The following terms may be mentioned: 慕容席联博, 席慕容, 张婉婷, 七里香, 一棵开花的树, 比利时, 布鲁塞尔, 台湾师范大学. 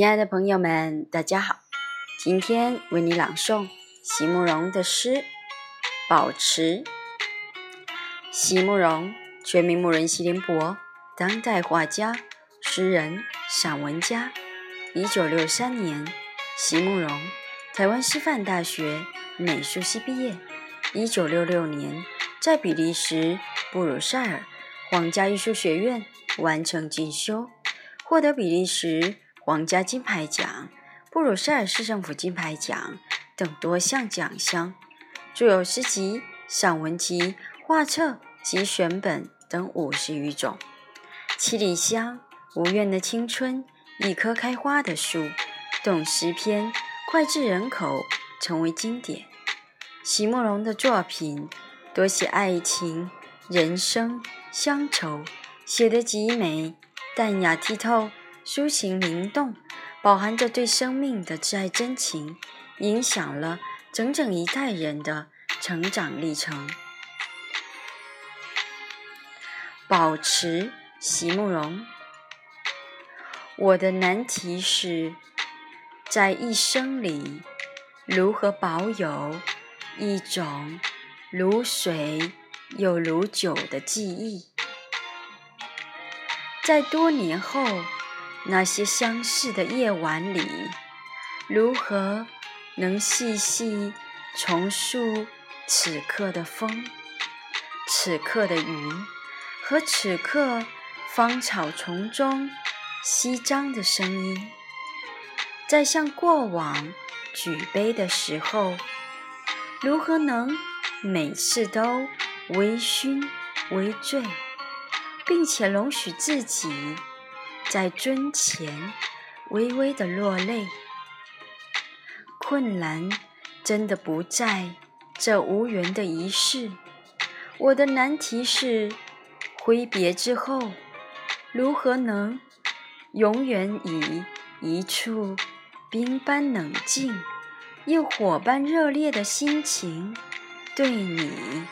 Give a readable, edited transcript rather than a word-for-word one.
亲爱的朋友们，大家好，今天为你朗诵席慕容的诗《保持》。席慕容，全名慕容席联博，当代画家、诗人、散文家。1963年，席慕容台湾师范大学美术系毕业。1966年，在比利时布鲁塞尔皇家艺术学院完成进修，获得比利时皇家金牌奖、布鲁塞尔市政府金牌奖等多项奖项，著有诗集、散文集、画册及选本等50余种。七里香、无怨的青春、一棵开花的树等诗篇脍炙人口，成为经典。席慕容的作品多写爱情、人生、乡愁，写得极美，淡雅剔透，抒情灵动，饱含着对生命的挚爱真情，影响了整整一代人的成长历程。保持，席慕容。我的难题是，在一生里如何保有一种如水又如酒的记忆，在多年后那些相似的夜晚里，如何能细细重塑此刻的风、此刻的云和此刻芳草丛中翕张的声音？在向过往举杯的时候，如何能每次都微醺微醉，并且容许自己在樽前微微的落泪？困难真的不在这无缘的仪式。我的难题是，挥别之后如何能永远以一处冰般冷静又火般热烈的心情对你